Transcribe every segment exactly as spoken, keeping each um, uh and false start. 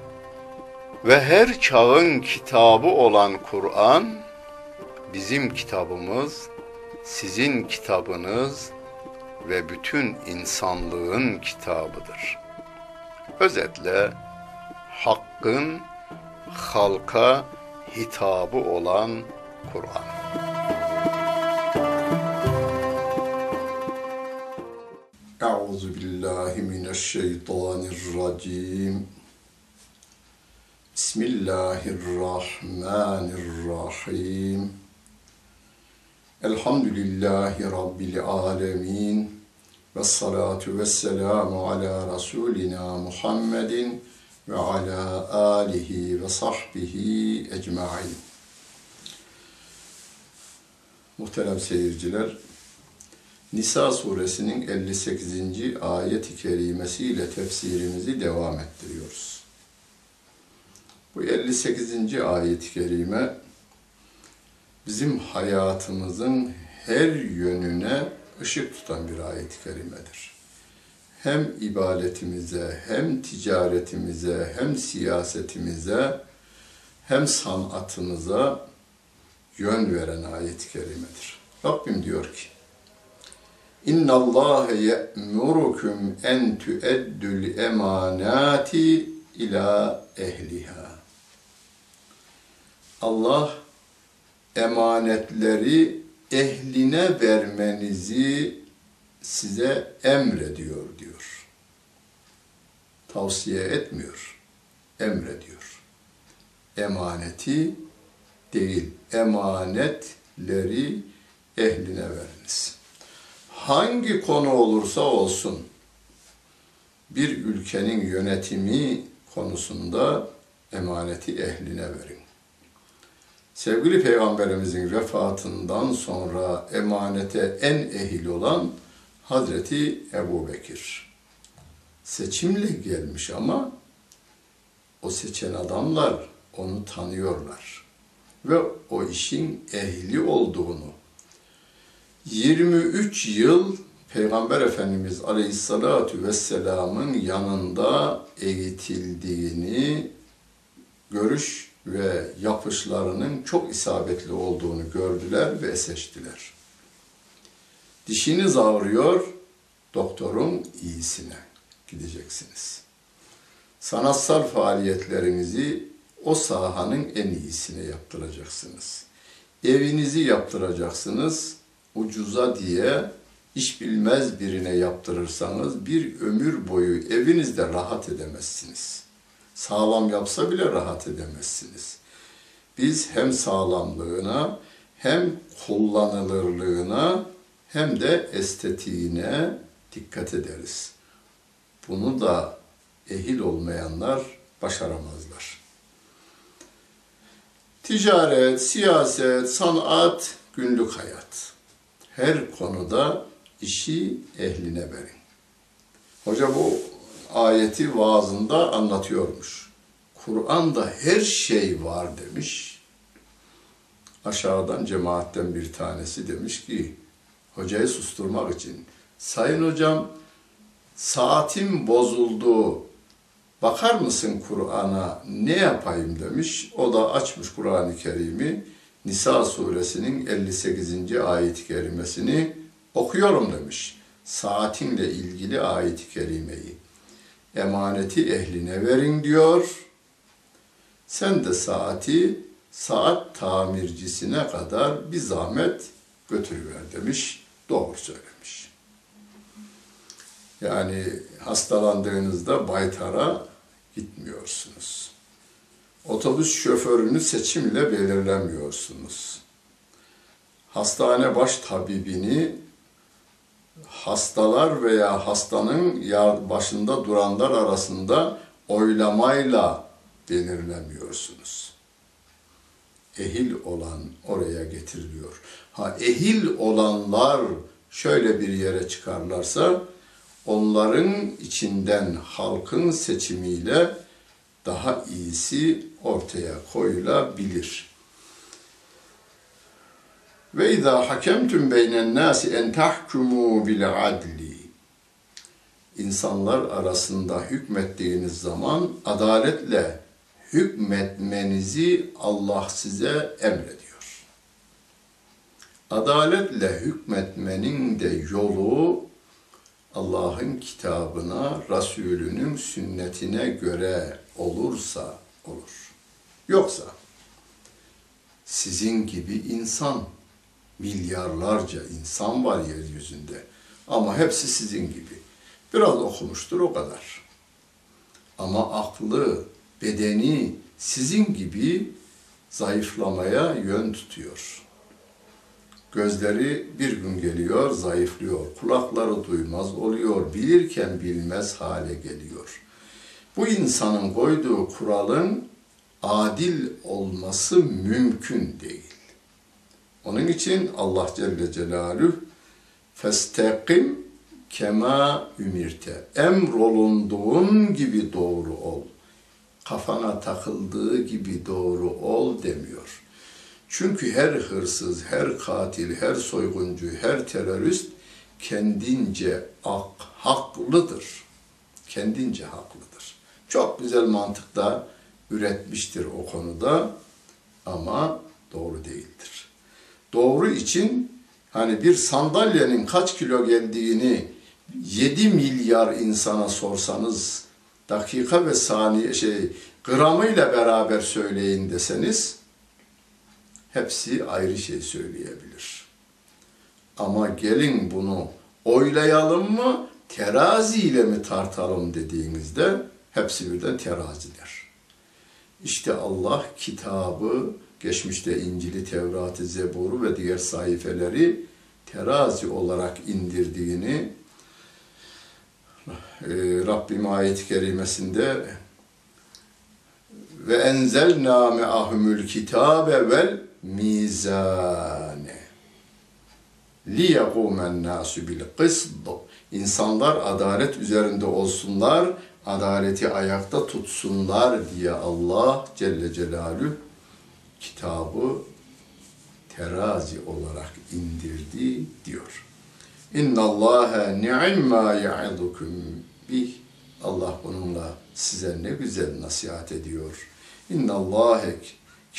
ve her çağın kitabı olan Kur'an, bizim kitabımız, sizin kitabınız ve bütün insanlığın kitabıdır. Özetle, hakkın halka hitabı olan Kur'an. Euzu billahi mineşşeytanirracim. Bismillahirrahmanirrahim. Elhamdülillahi Rabbil alemin. Vessalatu vesselamu ala Resulina Muhammedin ve ala alihi ve sahbihi ecmain. Muhterem seyirciler, Nisa suresinin elli sekizinci ayet-i kerimesiyle tefsirimizi devam ettiriyoruz. Bu elli sekizinci ayet-i kerime bizim hayatımızın her yönüne ışık tutan bir ayet-i kerimedir. Hem ibadetimize, hem ticaretimize, hem siyasetimize, hem sanatımıza yön veren ayet-i kerimedir. Rabbim diyor ki, İnna Allaha ye'murukum en tu'addul emanati ila ehliha. Allah emanetleri ehline vermenizi size emrediyor diyor. Tavsiye etmiyor, emrediyor. Emaneti değil, emanetleri ehline veriniz. Hangi konu olursa olsun, bir ülkenin yönetimi konusunda emaneti ehline verin. Sevgili Peygamberimizin vefatından sonra emanete en ehil olan Hazreti Ebubekir. Seçimle gelmiş ama o seçen adamlar onu tanıyorlar ve o işin ehli olduğunu, yirmi üç yıl Peygamber Efendimiz Aleyhisselatü Vesselam'ın yanında eğitildiğini, görüş ve yapışlarının çok isabetli olduğunu gördüler ve seçtiler. Dişiniz ağrıyor, doktorun iyisine gideceksiniz. Sanatsal faaliyetlerinizi o sahanın en iyisine yaptıracaksınız. Evinizi yaptıracaksınız. Ucuza diye iş bilmez birine yaptırırsanız bir ömür boyu evinizde rahat edemezsiniz. Sağlam yapsa bile rahat edemezsiniz. Biz hem sağlamlığına hem kullanılırlığına hem de estetiğine dikkat ederiz. Bunu da ehil olmayanlar başaramazlar. Ticaret, siyaset, sanat, günlük hayat. Her konuda işi ehline verin. Hoca bu ayeti vaazında anlatıyormuş. Kur'an'da her şey var demiş. Aşağıdan cemaatten bir tanesi demiş ki hocayı susturmak için, sayın hocam saatim bozuldu, bakar mısın Kur'an'a, ne yapayım demiş. O da açmış Kur'an-ı Kerim'i, Nisa suresinin elli sekizinci ayet-i kerimesini okuyorum demiş. Saatinle ilgili ayet-i kerimeyi. Emaneti ehline verin diyor. Sen de saati saat tamircisine kadar bir zahmet götürüver demiş. Doğru söylemiş. Yani hastalandığınızda baytara gitmiyorsunuz. Otobüs şoförünü seçimle belirlemiyorsunuz. Hastane baş tabibini hastalar veya hastanın başında duranlar arasında oylamayla belirlemiyorsunuz. Ehil olan oraya getiriliyor. Ha, ehil olanlar şöyle bir yere çıkarlarsa onların içinden halkın seçimiyle daha iyisi ortaya koyulabilir. Ve izâ hakemtum beynen nâsi en tahkumû bil adli. İnsanlar arasında hükmettiğiniz zaman adaletle hükmetmenizi Allah size emrediyor. Adaletle hükmetmenin de yolu Allah'ın kitabına, Resulünün sünnetine göre olursa olur. Yoksa sizin gibi insan, milyarlarca insan var yeryüzünde ama hepsi sizin gibi. Biraz okumuştur o kadar. Ama aklı, bedeni sizin gibi zayıflamaya yön tutuyor. Gözleri bir gün geliyor, zayıflıyor. Kulakları duymaz oluyor, bilirken bilmez hale geliyor. Bu insanın koyduğu kuralın adil olması mümkün değil. Onun için Allah Celle Celaluhu "Festekim kema ümirte." Emrolunduğun gibi doğru ol. Kafana takıldığı gibi doğru ol demiyor. Çünkü her hırsız, her katil, her soyguncu, her terörist kendince haklıdır. Kendince haklıdır. Çok güzel mantıkta üretmiştir o konuda ama doğru değildir. Doğru için hani bir sandalyenin kaç kilo geldiğini yedi milyar insana sorsanız, dakika ve saniye şey gramıyla beraber söyleyin deseniz hepsi ayrı şey söyleyebilir. Ama gelin bunu oylayalım mı, teraziyle mi tartalım dediğinizde hepsi birden teraziler. İşte Allah kitabı, geçmişte İncil'i, Tevrat'ı, Zebur'u ve diğer sayfeleri terazi olarak indirdiğini Rabbim ayet-i kerimesinde ve enzelnâ me'ahumül kitâbe vel mizâne liyekûmen nâsü bil kısd. İnsanlar adalet üzerinde olsunlar, adaleti ayakta tutsunlar diye Allah Celle Celaluhu kitabı terazi olarak indirdi diyor. İnna Allaha ni'ma ya'idukum bih. Allah bununla size ne güzel nasihat ediyor. İnna Allaha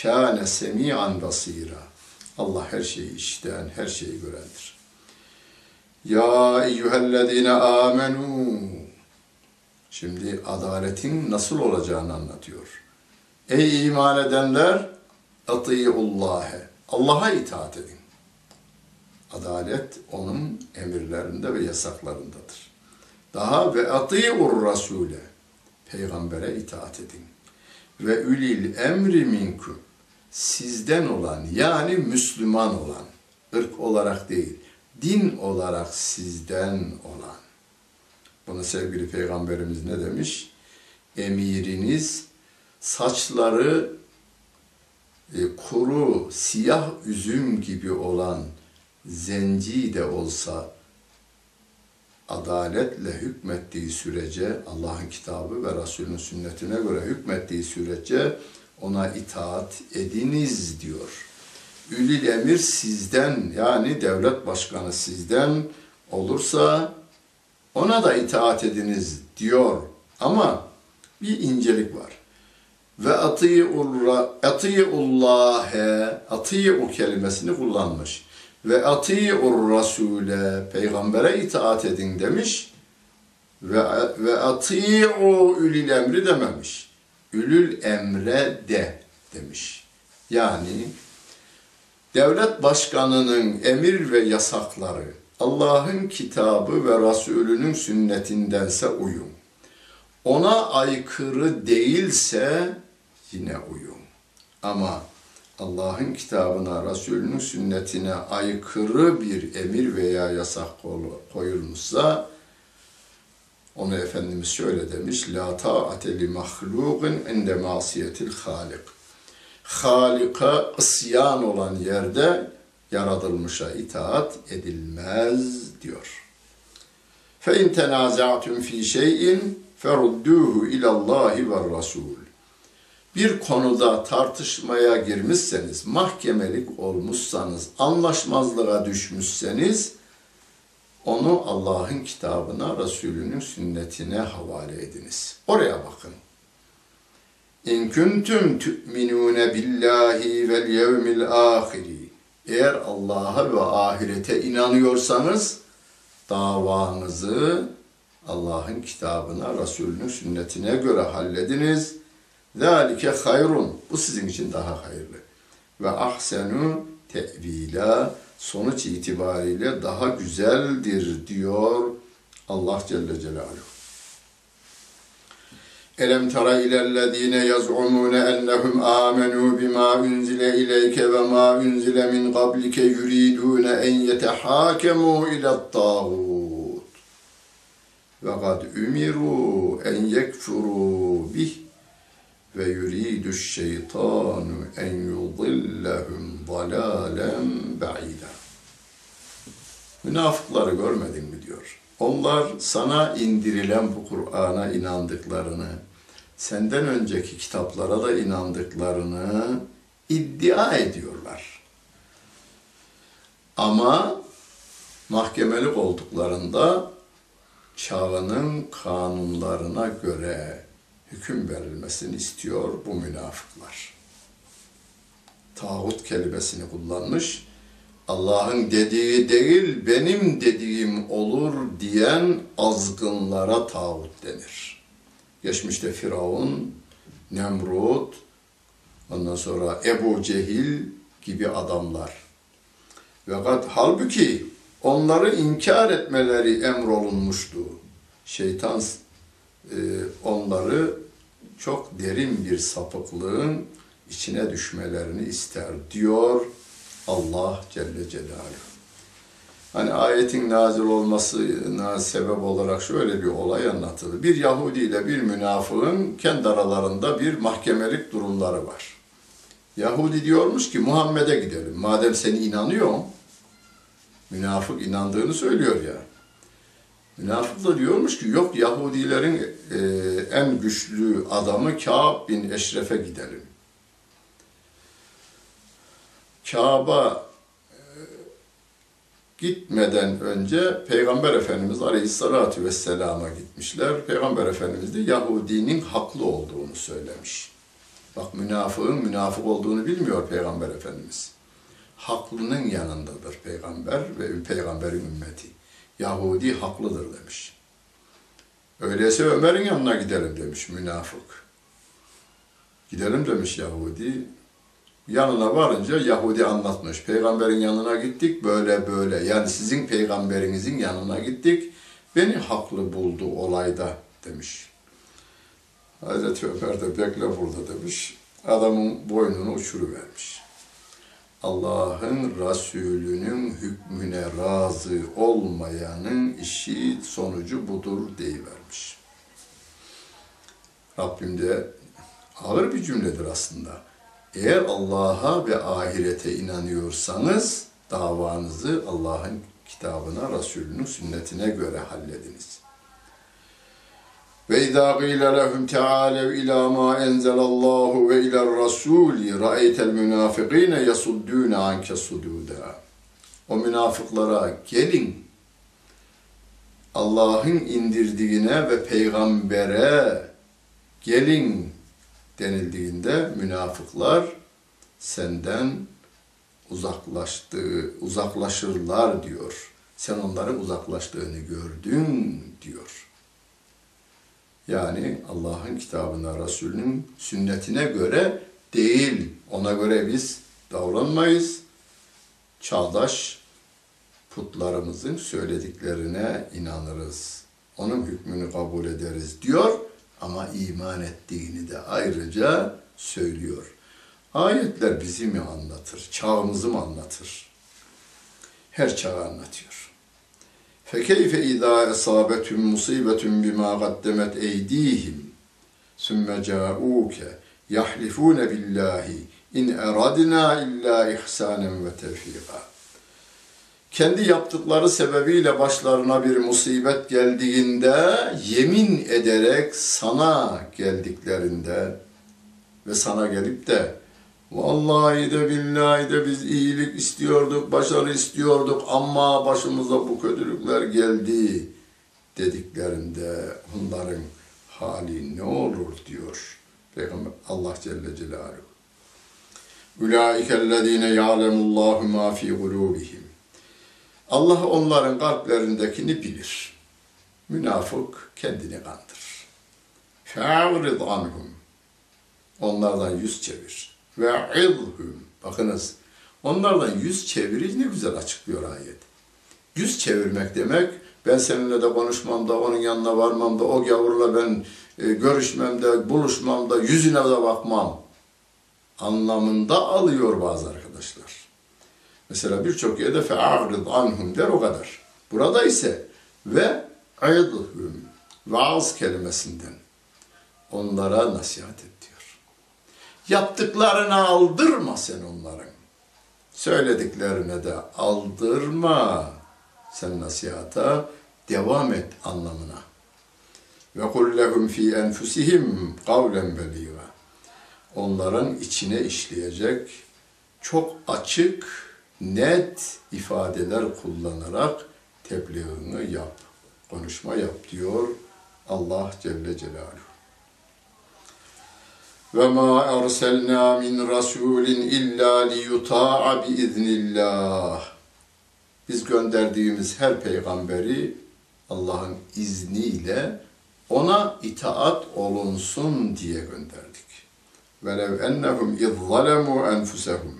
kâne semi'an basîra. Allah her şeyi işiten, her şeyi görendir. Ya eyyühellezîne âmenû. Şimdi adaletin nasıl olacağını anlatıyor. Ey iman edenler, atî'ullâhe. Allah'a itaat edin. Adalet onun emirlerinde ve yasaklarındadır. Daha ve atî'ur rasûle. Peygamber'e itaat edin. Ve ülil emri minkum. sizden olan, yani Müslüman olan, ırk olarak değil, din olarak sizden olan. Buna sevgili Peygamberimiz ne demiş? Emiriniz saçları e, kuru, siyah üzüm gibi olan zenci de olsa adaletle hükmettiği sürece, Allah'ın kitabı ve Resulünün sünnetine göre hükmettiği sürece ona itaat ediniz diyor. Ülül emir sizden, yani devlet başkanı sizden olursa ona da itaat ediniz diyor. Ama bir incelik var. Ve ati'ullâhe, ati'u kelimesini kullanmış. Ve ati'ur rasûle, peygambere itaat edin demiş. Ve, ve ati'u ülül emri dememiş. Ülül emre de demiş. Yani devlet başkanının emir ve yasakları Allah'ın kitabı ve Resulünün sünnetindense uyun. Ona aykırı değilse yine uyun. Ama Allah'ın kitabına, Resulünün sünnetine aykırı bir emir veya yasak koyulmuşsa, onu Efendimiz şöyle demiş: "La ta'ate li mahlukun inde masiyetil halik." Halika isyan olan yerde yaratılmışa itaat edilmez diyor. "Fe in tenaza'tum fi şey'in ferudduhu ila Allah ve Rasul." Bir konuda tartışmaya girmişseniz, mahkemelik olmuşsanız, anlaşmazlığa düşmüşseniz, onu Allah'ın kitabına, Resulünün sünnetine havale ediniz. Oraya bakın. "İn kuntum tu'minune billahi vel yevmil ahiri." Eğer Allah'a ve ahirete inanıyorsanız, davanızı Allah'ın kitabına, Resulünün sünnetine göre hallediniz. "Zalike hayrun." Bu sizin için daha hayırlı. "Ve ahsenu tevila." Sonuç itibariyle daha güzeldir diyor Allah Celle Celaluhu. "Elem tera ilellezine yaz'umune ennehum amenu bima unzile ileyke ve ma unzile min qablike yuridune en yetehakemu ila't-tağut ve kad umiru en yekfuru bih ve yuridü'ş-şeytanu en yudillehum dalalen ba'ida." Münafıkları görmedin mi diyor. Onlar sana indirilen bu Kur'an'a inandıklarını, senden önceki kitaplara da inandıklarını iddia ediyorlar. Ama mahkemelik olduklarında çağının kanunlarına göre hüküm verilmesini istiyor bu münafıklar. Tağut kelimesini kullanmış. Allah'ın dediği değil, benim dediğim olur diyen azgınlara tağut denir. Geçmişte Firavun, Nemrut, ondan sonra Ebu Cehil gibi adamlar. Fakat halbuki onları inkar etmeleri emrolunmuştu. Şeytan e, onları çok derin bir sapıklığın içine düşmelerini ister diyor Allah Celle Celaluhu. Hani ayetin nazil olmasına sebep olarak şöyle bir olay anlatıldı. Bir Yahudi ile bir münafığın kendi aralarında bir mahkemelik durumları var. Yahudi diyormuş ki Muhammed'e gidelim. Madem seni inanıyor, münafık inandığını söylüyor ya. Münafık da diyormuş ki yok, Yahudilerin en güçlü adamı Kâb bin Eşref'e gidelim. Kâb'a gitmeden önce Peygamber Efendimiz Aleyhisselatü Vesselam'a gitmişler. Peygamber Efendimiz de Yahudinin haklı olduğunu söylemiş. Bak, münafığın münafık olduğunu bilmiyor Peygamber Efendimiz. Haklının yanındadır Peygamber ve Peygamber'in ümmeti. Yahudi haklıdır demiş. Öyleyse Ömer'in yanına gidelim demiş münafık. Gidelim demiş Yahudi. Yanına varınca Yahudi anlatmış. Peygamberin yanına gittik böyle böyle. Yani sizin peygamberinizin yanına gittik. Beni haklı buldu olayda demiş. Hazreti Ömer de bekle burada demiş. adamın boynunu uçuruvermiş. Allah'ın Resulünün hükmüne razı olmayanın işi sonucu budur deyivermiş. Rabbim de ağır bir cümledir aslında. Eğer Allah'a ve ahirete inanıyorsanız davanızı Allah'ın kitabına, Resulünün sünnetine göre hallediniz. Ve izâ gîle lehum teâlev ilâ mâ enzelallâhu ve ilâ r-rasûli râeytel münâfıkîne yasuddûne anke sudûdâ. O münafıklara gelin, Allah'ın indirdiğine ve peygambere gelin denildiğinde münafıklar senden uzaklaştığı, uzaklaşırlar diyor. Sen onların uzaklaştığını gördün diyor. Yani Allah'ın kitabına, Resulünün sünnetine göre değil, ona göre biz davranmayız. Çağdaş putlarımızın söylediklerine inanırız. Onun hükmünü kabul ederiz diyor ama iman ettiğini de ayrıca söylüyor. Ayetler bizi mi anlatır, çağımızı mı anlatır? Her çağı anlatıyor. فَكَيْفَ اِذَا اَصَابَتْهُمْ مُصِيبَةٌ بِمَا قَدَّمَتْ اَيْد۪يهِمْ ثُمَّ جَاءُوكَ يَحْلِفُونَ بِاللّٰهِ اِنْ اَرَدْنَا اِلَّا اِحْسَانًا وَتَوْفِيقًا. Kendi yaptıkları sebebiyle başlarına bir musibet geldiğinde, yemin ederek sana geldiklerinde ve sana gelip de vallahi de billahi de biz iyilik istiyorduk, başarı istiyorduk ama başımıza bu kötülükler geldi dediklerinde onların hali ne olur diyor Peygamber Allah Celle Celaluhu. Ulaikellezine ya'lemullahu ma fi kulubihim. Allah onların kalplerindekini bilir. Münafık kendini kandırır. Fe'rid anhum. Onlardan yüz çevir. Ve'idhum. Bakınız, onlardan yüz çevirici ne güzel açıklıyor ayet. Yüz çevirmek demek, ben seninle de konuşmam da, onun yanına varmam da, o gavurla ben e, görüşmem de, buluşmam da, yüzüne de bakmam anlamında alıyor bazı arkadaşlar. Mesela birçok yerde fe'a'rid anhum der, o kadar. Burada ise ve'idhum, vaaz kelimesinden onlara nasihat et. Yaptıklarına aldırma sen onların. Söylediklerine de aldırma. Sen nasihata devam et anlamına. Ve kul lehum fi enfusihim kavlen beliga. Onların içine işleyecek çok açık, net ifadeler kullanarak tebliğini yap. Konuşma yap diyor Allah Celle Celaluhu. وَمَا أَرْسَلْنَا مِنْ رَسُولٍ اِلَّا لِيُطَاعَ بِاِذْنِ اللّٰهِ. Biz gönderdiğimiz her peygamberi Allah'ın izniyle ona itaat olunsun diye gönderdik. وَلَوْ اَنَّهُمْ اِذْ ظَلَمُوا أَنْفُسَهُمْ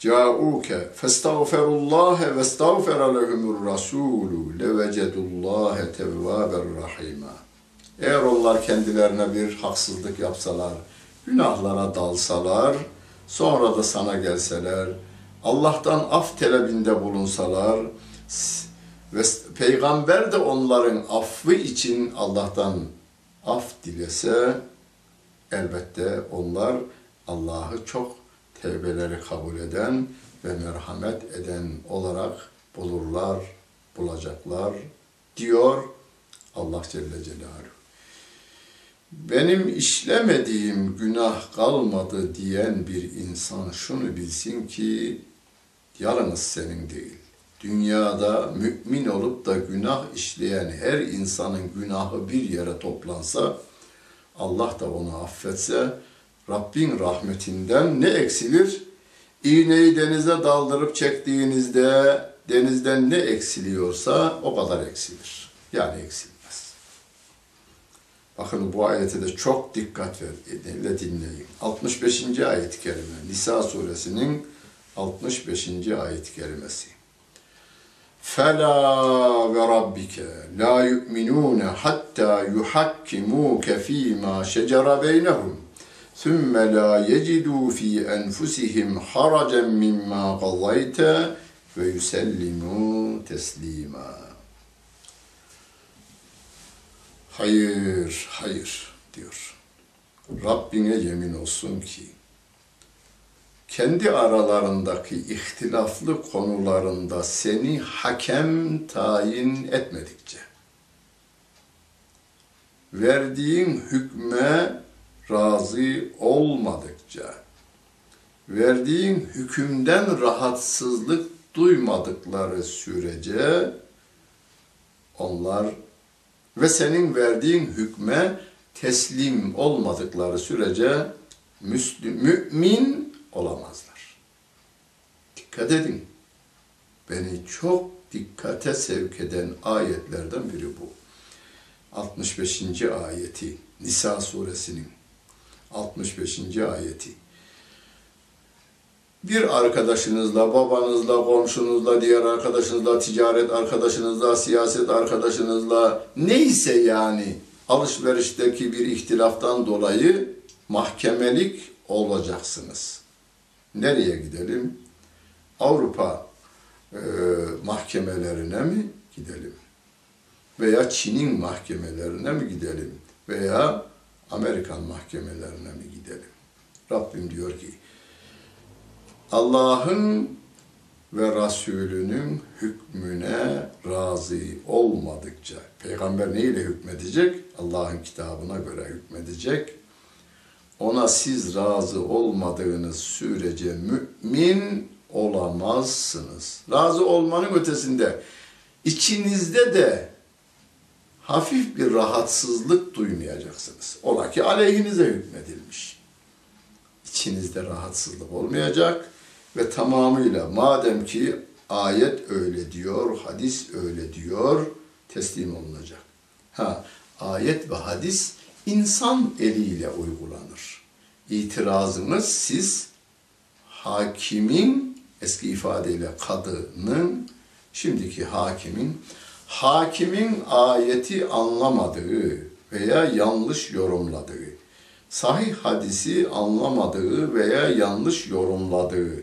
جَاءُوكَ فَاسْتَغْفَرُوا اللّٰهَ وَاسْتَغْفَرَ لَهُمُ الرَّسُولُ لَوَجَدُوا اللّٰهَ تَوَّابًا رَحِيمًا. Eğer onlar kendilerine bir haksızlık yapsalar, günahlara dalsalar, sonra da sana gelseler, Allah'tan af talebinde bulunsalar ve peygamber de onların affı için Allah'tan af dilese, elbette onlar Allah'ı çok tevbeleri kabul eden ve merhamet eden olarak bulurlar, bulacaklar diyor Allah Celle Celaluhu. Benim işlemediğim günah kalmadı diyen bir insan şunu bilsin ki yarınız senin değil. Dünyada mümin olup da günah işleyen her insanın günahı bir yere toplansa, Allah da onu affetse, Rabbin rahmetinden ne eksilir? İğneyi denize daldırıp çektiğinizde denizden ne eksiliyorsa o kadar eksilir. Yani eksilmez. Bakın bu ayete de çok dikkat verin, dinleyin. altmış beşinci ayet-i kerime, Nisa suresinin altmış beşinci ayet-i kerimesi. فَلَا وَرَبِّكَ لَا يُؤْمِنُونَ حَتَّى يُحَكِّمُوكَ ف۪ي مَا شَجَرَ بَيْنَهُمْ ثُمَّ لَا يَجِدُوا ف۪ي أَنْفُسِهِمْ حَرَجًا مِمَّا قَضَيْتَ وَيُسَلِّمُوا تَسْلِيمًا. Hayır, hayır diyor. Rabbine yemin olsun ki kendi aralarındaki ihtilaflı konularında seni hakem tayin etmedikçe, verdiğin hükme razı olmadıkça, verdiğin hükümden rahatsızlık duymadıkları sürece onlar ve senin verdiğin hükme teslim olmadıkları sürece Müslüm, mümin olamazlar. Dikkat edin. Beni çok dikkate sevk eden ayetlerden biri bu. altmış beşinci ayeti, Nisa suresinin altmış beşinci ayeti. Bir arkadaşınızla, babanızla, komşunuzla, diğer arkadaşınızla, ticaret arkadaşınızla, siyaset arkadaşınızla, neyse yani alışverişteki bir ihtilaftan dolayı mahkemelik olacaksınız. Nereye gidelim? Avrupa e, mahkemelerine mi gidelim? Veya Çin'in mahkemelerine mi gidelim? Veya Amerikan mahkemelerine mi gidelim? Rabbim diyor ki, Allah'ın ve Resulünün hükmüne razı olmadıkça, peygamber neyle hükmedecek? Allah'ın kitabına göre hükmedecek. Ona siz razı olmadığınız sürece mümin olamazsınız. Razı olmanın ötesinde içinizde de hafif bir rahatsızlık duymayacaksınız. Ola ki aleyhinize hükmedilmiş. İçinizde rahatsızlık olmayacak ve tamamıyla madem ki ayet öyle diyor, hadis öyle diyor, teslim olunacak. Ha, ayet ve hadis insan eliyle uygulanır. İtirazınız siz hakimin, eski ifadeyle kadının, şimdiki hakimin, hakimin ayeti anlamadığı veya yanlış yorumladığı, sahih hadisi anlamadığı veya yanlış yorumladığı,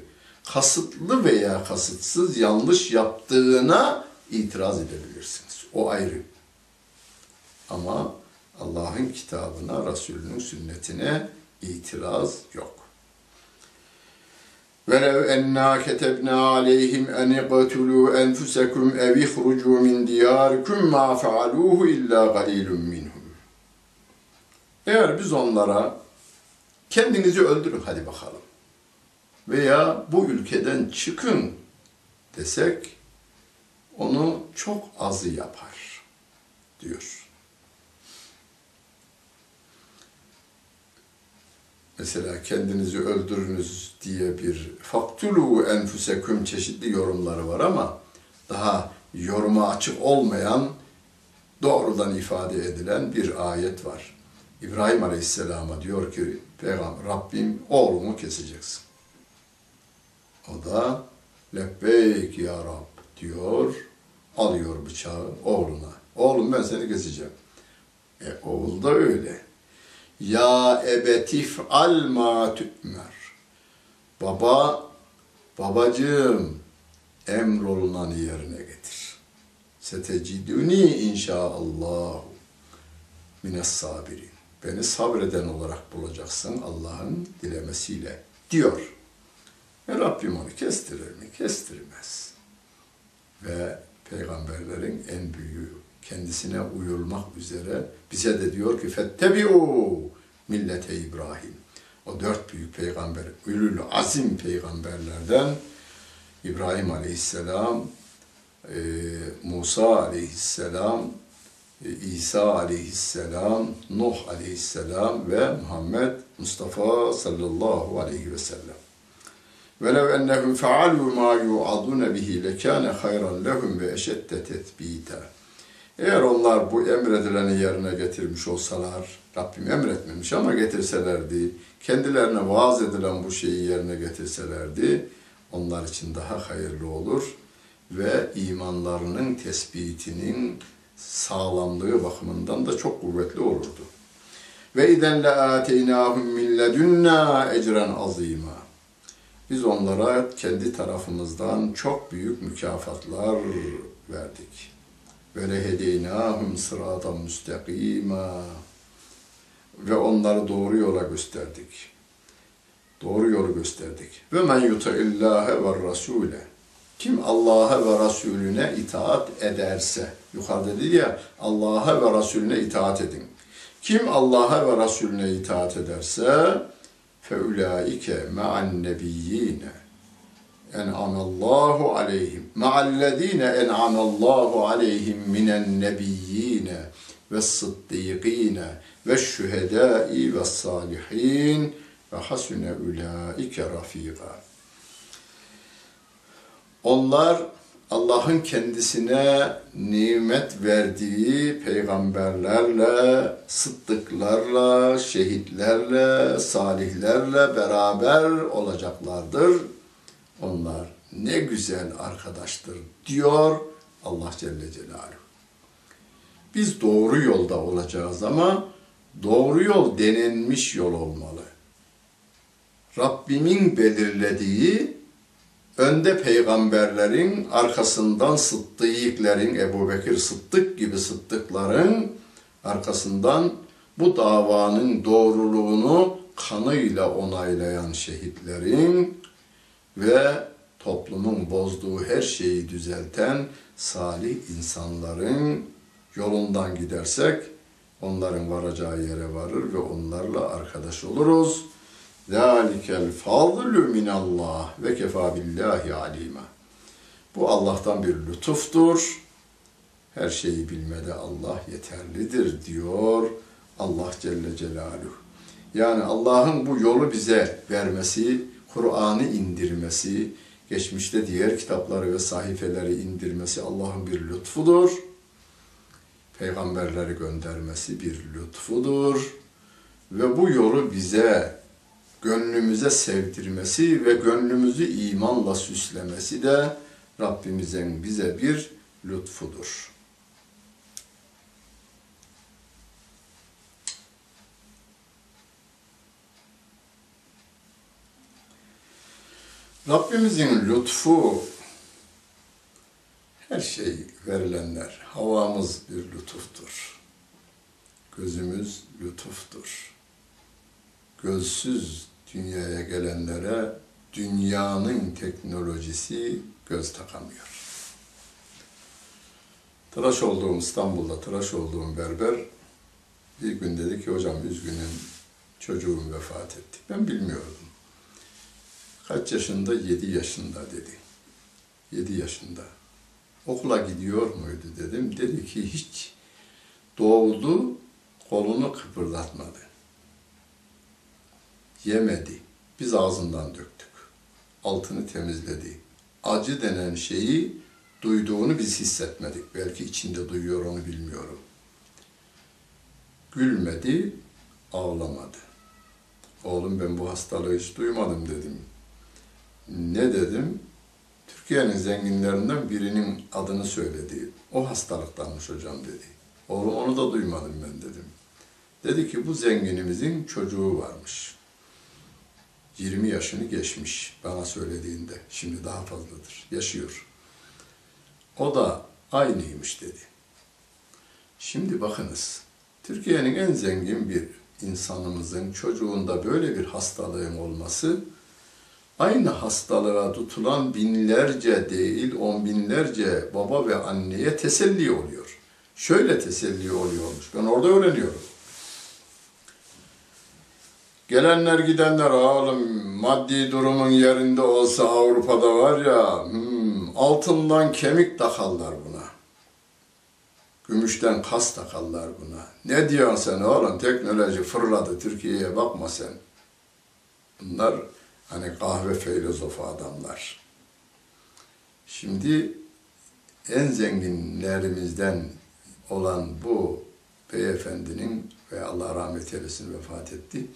kasıtlı veya kasıtsız yanlış yaptığına itiraz edebilirsiniz. O ayrı. Ama Allah'ın kitabına, Resulünün sünnetine itiraz yok. وَلَوْ اَنَّا كَتَبْنَا عَلَيْهِمْ اَنْ اِقْتُلُوا اَنْفُسَكُمْ اَوْ اِخْرُجُوا مِنْ دِيَارِكُمْ مَا فَعَلُوهُ اِلَّا قَلِيلٌ مِنْهُمْ. Eğer biz onlara kendinizi öldürün hadi bakalım veya bu ülkeden çıkın desek onu çok azı yapar diyor. Mesela kendinizi öldürünüz diye bir faktulu enfuseküm çeşitli yorumları var ama daha yoruma açık olmayan, doğrudan ifade edilen bir ayet var. İbrahim Aleyhisselam'a diyor ki Peygamber Rabbim oğlumu keseceksin. O da lebbeyk ya Rab diyor, alıyor bıçağı oğluna. Oğlum ben seni keseceğim. E oğul da öyle. Ya ebetif alma tümer. Baba, babacığım emrolunanı yerine getir. Seteciduni inşaallah mines sabirin. Beni sabreden olarak bulacaksın Allah'ın dilemesiyle diyor. Ve Rabbim onu kestirir mi? Kestirmez. Ve peygamberlerin en büyüğü, kendisine uyulmak üzere bize de diyor ki fettebi'u millete İbrahim. O dört büyük peygamber, ülül azim peygamberlerden İbrahim aleyhisselam, Musa aleyhisselam, İsa aleyhisselam, Nuh aleyhisselam ve Muhammed Mustafa sallallahu aleyhi ve sellem. وَلَوْ اَنَّهُمْ فَعَلُوا مَا يُعَضُونَ بِهِ لَكَانَ خَيْرًا لَهُمْ وَاَشَدَّ تَتْب۪يتًا. Eğer onlar bu emredileni yerine getirmiş olsalar, Rabbim emretmemiş ama getirselerdi, kendilerine vaaz edilen bu şeyi yerine getirselerdi, onlar için daha hayırlı olur ve imanlarının tespitinin sağlamlığı bakımından da çok kuvvetli olurdu. Ve izen le'ateynâhum min ledünnâ ecren azîmâ. Biz onlara kendi tarafımızdan çok büyük mükafatlar verdik. Ve lehedeynâhum sırâtan müstakîmâ. Ve onları doğru yola gösterdik. Doğru yolu gösterdik. Ve men yuti'illâhe ve rasûle. Kim Allah'a ve Resulüne itaat ederse, yukarıda dedi ya, Allah'a ve Resulüne itaat edin. Kim Allah'a ve Resulüne itaat ederse, فَاُولَٰئِكَ مَعَ النَّبِيِّينَ اَنْعَمَ اللّٰهُ عَلَيْهِمْ مَعَ الَّذ۪ينَ اَنْعَمَ اللّٰهُ عَلَيْهِمْ مِنَ النَّبِيِّينَ وَالصِّدِّيقِينَ وَالشُّهَدَاءِ وَالصَّالِحِينَ وَحَسُنَ اُولَٰئِكَ رَف۪يقًا. Onlar Allah'ın kendisine nimet verdiği peygamberlerle, sıddıklarla, şehitlerle, salihlerle beraber olacaklardır. Onlar ne güzel arkadaştır diyor Allah Celle Celaluhu. Biz doğru yolda olacağız ama doğru yol denenmiş yol olmalı. Rabbimin belirlediği, önde peygamberlerin, arkasından sıddıkların, Ebu Bekir Sıddık gibi sıddıkların arkasından bu davanın doğruluğunu kanıyla onaylayan şehitlerin ve toplumun bozduğu her şeyi düzelten salih insanların yolundan gidersek onların varacağı yere varır ve onlarla arkadaş oluruz. Zalikel fadlu minallah ve kefa billahi alima. Bu Allah'tan bir lütuftur. Her şeyi bilmede Allah yeterlidir diyor Allah Celle Celaluhu. Yani Allah'ın bu yolu bize vermesi, Kur'an'ı indirmesi, geçmişte diğer kitapları ve sahifeleri indirmesi Allah'ın bir lütfudur. Peygamberleri göndermesi bir lütfudur. Ve bu yolu bize, gönlümüze sevdirmesi ve gönlümüzü imanla süslemesi de Rabbimizin bize bir lütfudur. Rabbimizin lütfu her şey verilenler. Havamız bir lütuftur. Gözümüz lütuftur. Gözsüz dünyaya gelenlere dünyanın teknolojisi göz takamıyor. Tıraş olduğum İstanbul'da tıraş olduğum berber bir gün dedi ki hocam üzgünüm çocuğum vefat etti. Ben bilmiyordum. Kaç yaşında? Yedi yaşında dedi. Yedi yaşında. Okula gidiyor muydu dedim. Dedi ki hiç doğdu kolunu kıpırdatmadı. Yemedi. Biz ağzından döktük. Altını temizledi. Acı denen şeyi duyduğunu biz hissetmedik. Belki içinde duyuyor onu bilmiyorum. Gülmedi, ağlamadı. Oğlum ben bu hastalığı hiç duymadım dedim. Ne dedim? Türkiye'nin zenginlerinden birinin adını söyledi. O hastalıktanmış hocam dedi. Oğlum onu da duymadım ben dedim. Dedi ki bu zenginimizin çocuğu varmış. yirmi yaşını geçmiş bana söylediğinde. Şimdi daha fazladır. Yaşıyor. O da aynıymış dedi. Şimdi bakınız. Türkiye'nin en zengin bir insanımızın çocuğunda böyle bir hastalığın olması aynı hastalığa tutulan binlerce değil on binlerce baba ve anneye teselli oluyor. Şöyle teselli oluyormuş. Ben orada öğreniyorum. Gelenler gidenler oğlum maddi durumun yerinde olsa Avrupa'da var ya hmm, altından kemik takarlar buna. Gümüşten kas takarlar buna. Ne diyorsun sen oğlum teknoloji fırladı Türkiye'ye bakma sen. Bunlar hani kahve filozofu adamlar. Şimdi en zenginlerimizden olan bu beyefendinin ve Allah rahmet eylesin vefat etti.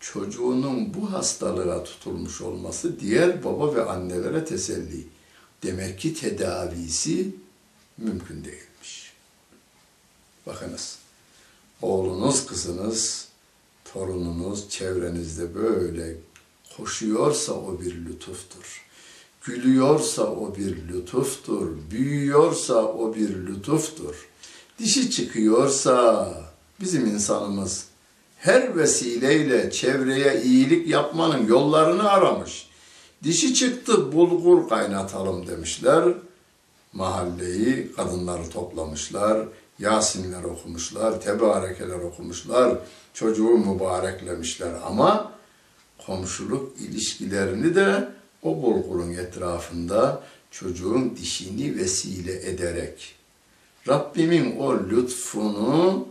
Çocuğunun bu hastalığa tutulmuş olması diğer baba ve annelere teselli. Demek ki tedavisi mümkün değilmiş. Bakınız, oğlunuz, kızınız, torununuz çevrenizde böyle koşuyorsa o bir lütuftur. Gülüyorsa o bir lütuftur. Büyüyorsa o bir lütuftur. Dişi çıkıyorsa bizim insanımız her vesileyle çevreye iyilik yapmanın yollarını aramış. Dişi çıktı, bulgur kaynatalım demişler. Mahalleyi, kadınları toplamışlar, Yasinler okumuşlar, tebarekeler okumuşlar, çocuğu mübareklemişler ama komşuluk ilişkilerini de o bulgurun etrafında çocuğun dişini vesile ederek Rabbimin o lütfunu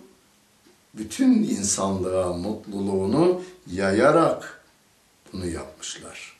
bütün insanlığa mutluluğunu yayarak bunu yapmışlar.